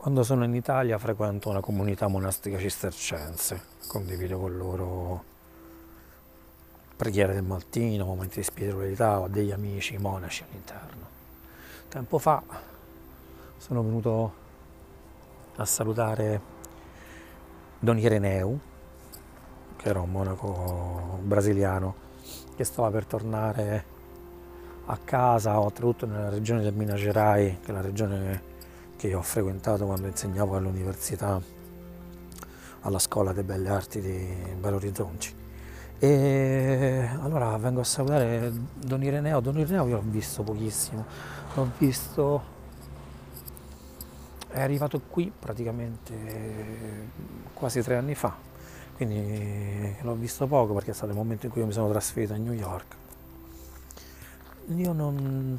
Quando sono in Italia frequento una comunità monastica cistercense, condivido con loro preghiere del mattino, momenti di spiritualità, ho degli amici monaci all'interno. Tempo fa sono venuto a salutare Don Ireneu, che era un monaco brasiliano che stava per tornare a casa, oltretutto nella regione del Minas Gerais, che è la regione che io ho frequentato quando insegnavo all'università, alla Scuola delle Belle Arti di Belo Horizonte. E allora vengo a salutare Don Ireneo. Don Ireneo io l'ho visto pochissimo, è arrivato qui praticamente quasi 3 anni fa, quindi l'ho visto poco perché è stato il momento in cui io mi sono trasferito a New York. Io non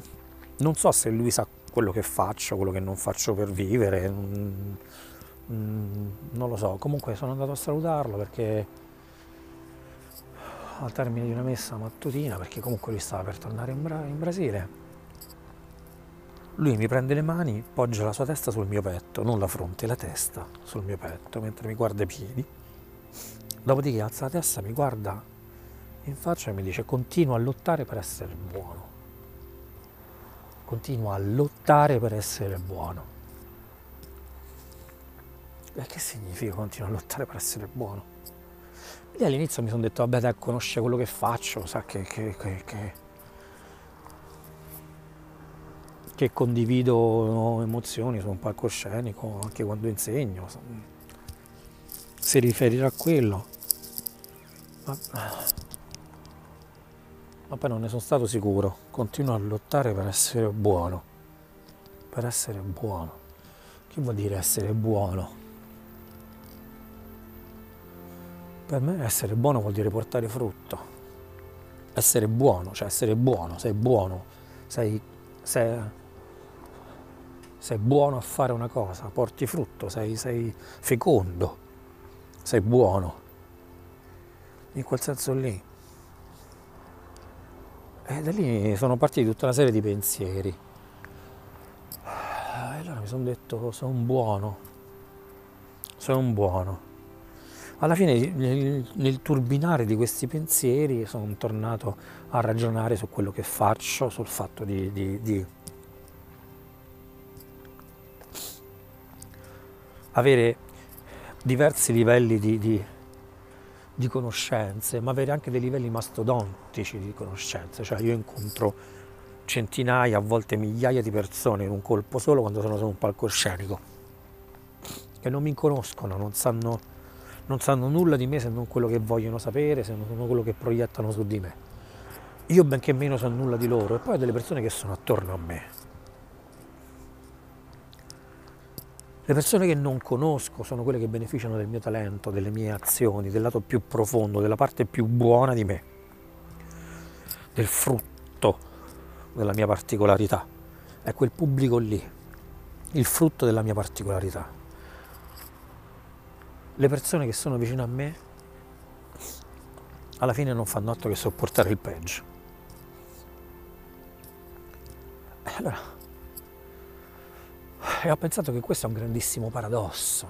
so se lui sa quello che faccio, quello che non faccio per vivere, non lo so. Comunque sono andato a salutarlo perché al termine di una messa mattutina, perché comunque lui stava per tornare in Brasile, lui mi prende le mani, poggia la sua testa sul mio petto, non la fronte, la testa sul mio petto, mentre mi guarda i piedi, dopodiché alza la testa, mi guarda in faccia e mi dice: continua a lottare per essere buono. Continua a lottare per essere buono. E che significa continua a lottare per essere buono? Io all'inizio mi sono detto: vabbè, te conosce quello che faccio, sa che condivido emozioni su un palcoscenico anche quando insegno. Si riferirà a quello. Ma poi non ne sono stato sicuro, continuo a lottare per essere buono. Per essere buono. Che vuol dire essere buono? Per me essere buono vuol dire portare frutto. Essere buono, cioè essere buono, sei buono a fare una cosa, porti frutto, sei fecondo, sei buono. In quel senso lì. E da lì sono partiti tutta una serie di pensieri. E allora mi sono detto: sono buono. Alla fine nel turbinare di questi pensieri sono tornato a ragionare su quello che faccio, sul fatto di avere diversi livelli di conoscenze, ma avere anche dei livelli mastodontici di conoscenze. Cioè io incontro centinaia, a volte migliaia di persone in un colpo solo quando sono su un palcoscenico, che non mi conoscono, non sanno nulla di me se non quello che vogliono sapere, se non quello che proiettano su di me. Io benché meno so nulla di loro, e poi ho delle persone che sono attorno a me. Le persone che non conosco sono quelle che beneficiano del mio talento, delle mie azioni, del lato più profondo, della parte più buona di me, del frutto della mia particolarità. È quel pubblico lì, il frutto della mia particolarità. Le persone che sono vicino a me alla fine non fanno altro che sopportare il peggio. Allora, e ho pensato che questo è un grandissimo paradosso,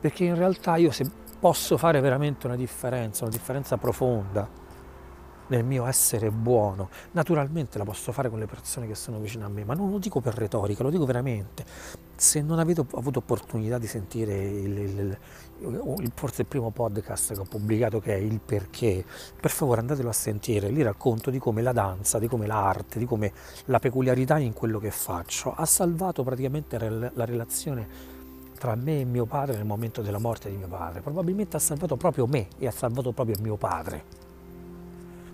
perché in realtà io, se posso fare veramente una differenza profonda nel mio essere buono, naturalmente la posso fare con le persone che sono vicine a me, ma non lo dico per retorica, lo dico veramente. Se non avete avuto opportunità di sentire forse il primo podcast che ho pubblicato, che è il perché, per favore andatelo a sentire. Lì racconto di come la danza, di come l'arte, di come la peculiarità in quello che faccio ha salvato praticamente la relazione tra me e mio padre nel momento della morte di mio padre. Probabilmente ha salvato proprio me e ha salvato proprio mio padre.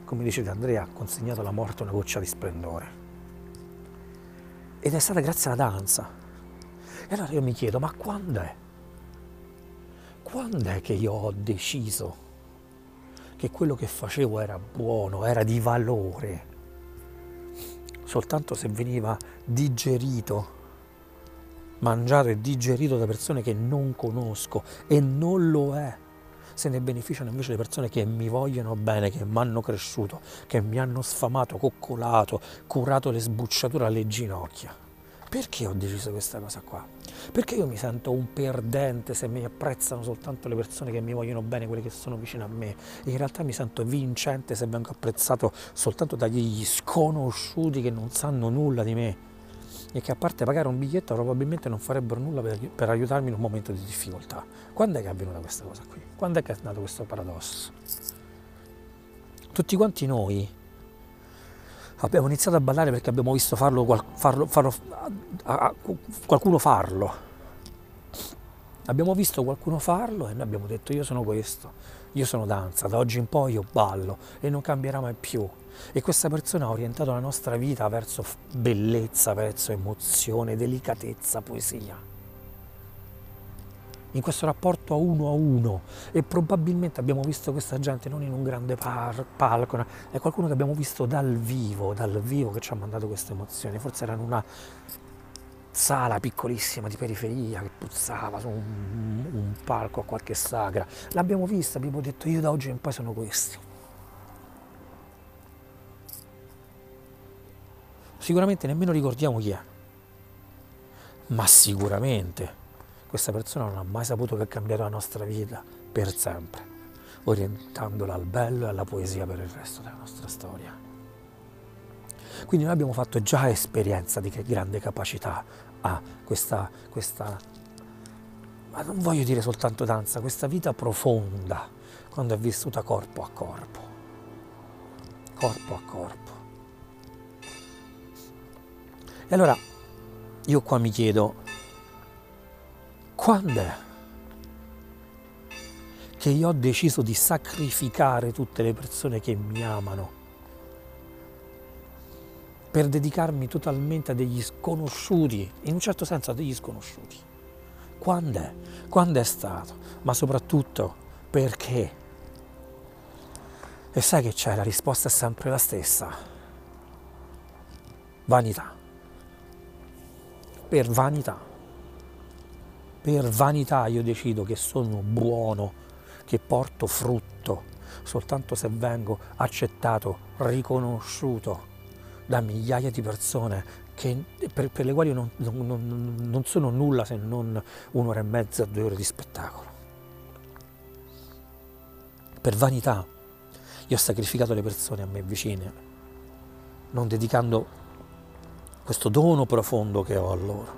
Come dice De Andrea, ha consegnato alla morte una goccia di splendore, ed è stata grazie alla danza. E allora io mi chiedo: ma quando è che io ho deciso che quello che facevo era buono, era di valore? Soltanto se veniva digerito, mangiato e digerito da persone che non conosco, e non lo è. se ne beneficiano invece le persone che mi vogliono bene, che mi hanno cresciuto, che mi hanno sfamato, coccolato, curato le sbucciature alle ginocchia. Perché ho deciso questa cosa qua? Perché io mi sento un perdente se mi apprezzano soltanto le persone che mi vogliono bene, quelle che sono vicine a me? E in realtà mi sento vincente se vengo apprezzato soltanto dagli sconosciuti che non sanno nulla di me e che, a parte pagare un biglietto, probabilmente non farebbero nulla per aiutarmi in un momento di difficoltà. Quando è che è avvenuta questa cosa qui? Quando è che è nato questo paradosso? Tutti quanti noi abbiamo iniziato a ballare perché abbiamo visto qualcuno farlo. Abbiamo visto qualcuno farlo e noi abbiamo detto: io sono questo, io sono danza, da oggi in poi io ballo e non cambierà mai più. E questa persona ha orientato la nostra vita verso bellezza, verso emozione, delicatezza, poesia. In questo rapporto a uno, e probabilmente abbiamo visto questa gente non in un grande palco, è qualcuno che abbiamo visto dal vivo che ci ha mandato queste emozioni. Forse era in una sala piccolissima di periferia che puzzava, su un palco a qualche sagra. L'abbiamo vista, abbiamo detto: io da oggi in poi sono questo. Sicuramente nemmeno ricordiamo chi è, ma sicuramente questa persona non ha mai saputo che ha cambiato la nostra vita per sempre, orientandola al bello e alla poesia per il resto della nostra storia. Quindi noi abbiamo fatto già esperienza di che grande capacità ha questa, ma non voglio dire soltanto danza, questa vita profonda, quando è vissuta corpo a corpo, corpo a corpo. E allora io qua mi chiedo: quando è che io ho deciso di sacrificare tutte le persone che mi amano per dedicarmi totalmente a degli sconosciuti, in un certo senso a degli sconosciuti? Quando è? Quando è stato? Ma soprattutto perché? E sai che c'è? La risposta è sempre la stessa. Vanità. Per vanità. Per vanità io decido che sono buono, che porto frutto, soltanto se vengo accettato, riconosciuto da migliaia di persone per le quali io non sono nulla se non un'ora e mezza, 2 ore di spettacolo. Per vanità io ho sacrificato le persone a me vicine, non dedicando questo dono profondo che ho a loro.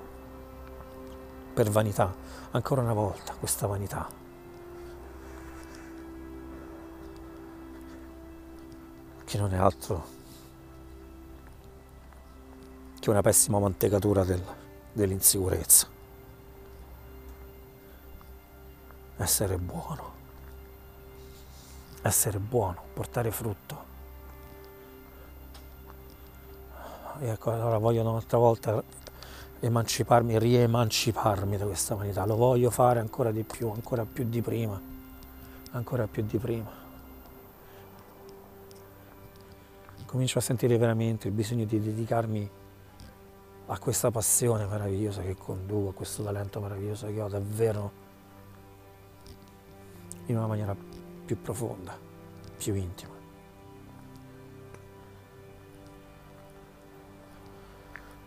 Per vanità, ancora una volta, questa vanità. Che non è altro che una pessima mantecatura dell'insicurezza. Essere buono, portare frutto. E ecco, allora voglio un'altra volta emanciparmi, riemanciparmi da questa vanità. Lo voglio fare ancora di più, ancora più di prima, ancora più di prima. Comincio a sentire veramente il bisogno di dedicarmi a questa passione meravigliosa che conduco, a questo talento meraviglioso che ho, davvero in una maniera più profonda, più intima.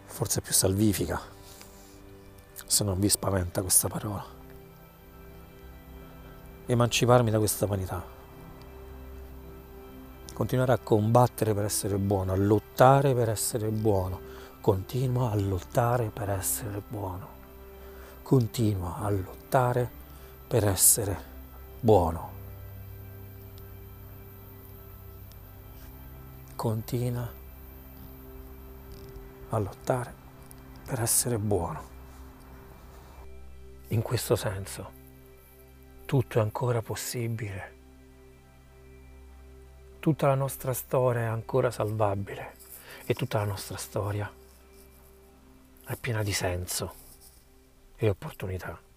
Forse più salvifica, se non vi spaventa questa parola. Emanciparmi da questa vanità. Continuare a combattere per essere buono, a lottare per essere buono. Continua a lottare per essere buono. Continua a lottare per essere buono. Continua a lottare per essere buono. In questo senso, tutto è ancora possibile. Tutta la nostra storia è ancora salvabile e tutta la nostra storia è piena di senso e opportunità.